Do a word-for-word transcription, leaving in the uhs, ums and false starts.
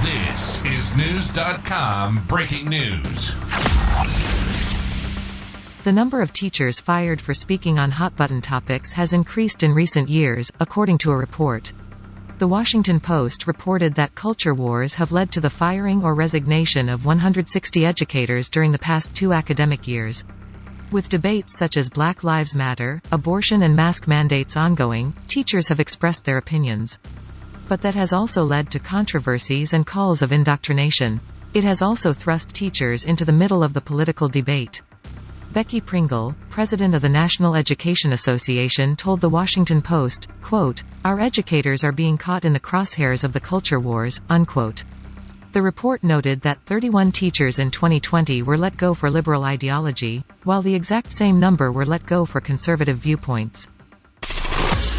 This is News dot com breaking news. The number of teachers fired for speaking on hot-button topics has increased in recent years, according to a report. The Washington Post reported that culture wars have led to the firing or resignation of one hundred sixty educators during the past two academic years. With debates such as Black Lives Matter, abortion and mask mandates ongoing, teachers have expressed their opinions. But that has also led to controversies and calls of indoctrination. It has also thrust teachers into the middle of the political debate. Becky Pringle, president of the National Education Association, told the Washington Post, quote, "Our educators are being caught in the crosshairs of the culture wars," unquote. The report noted that thirty-one teachers in twenty twenty were let go for liberal ideology, while the exact same number were let go for conservative viewpoints.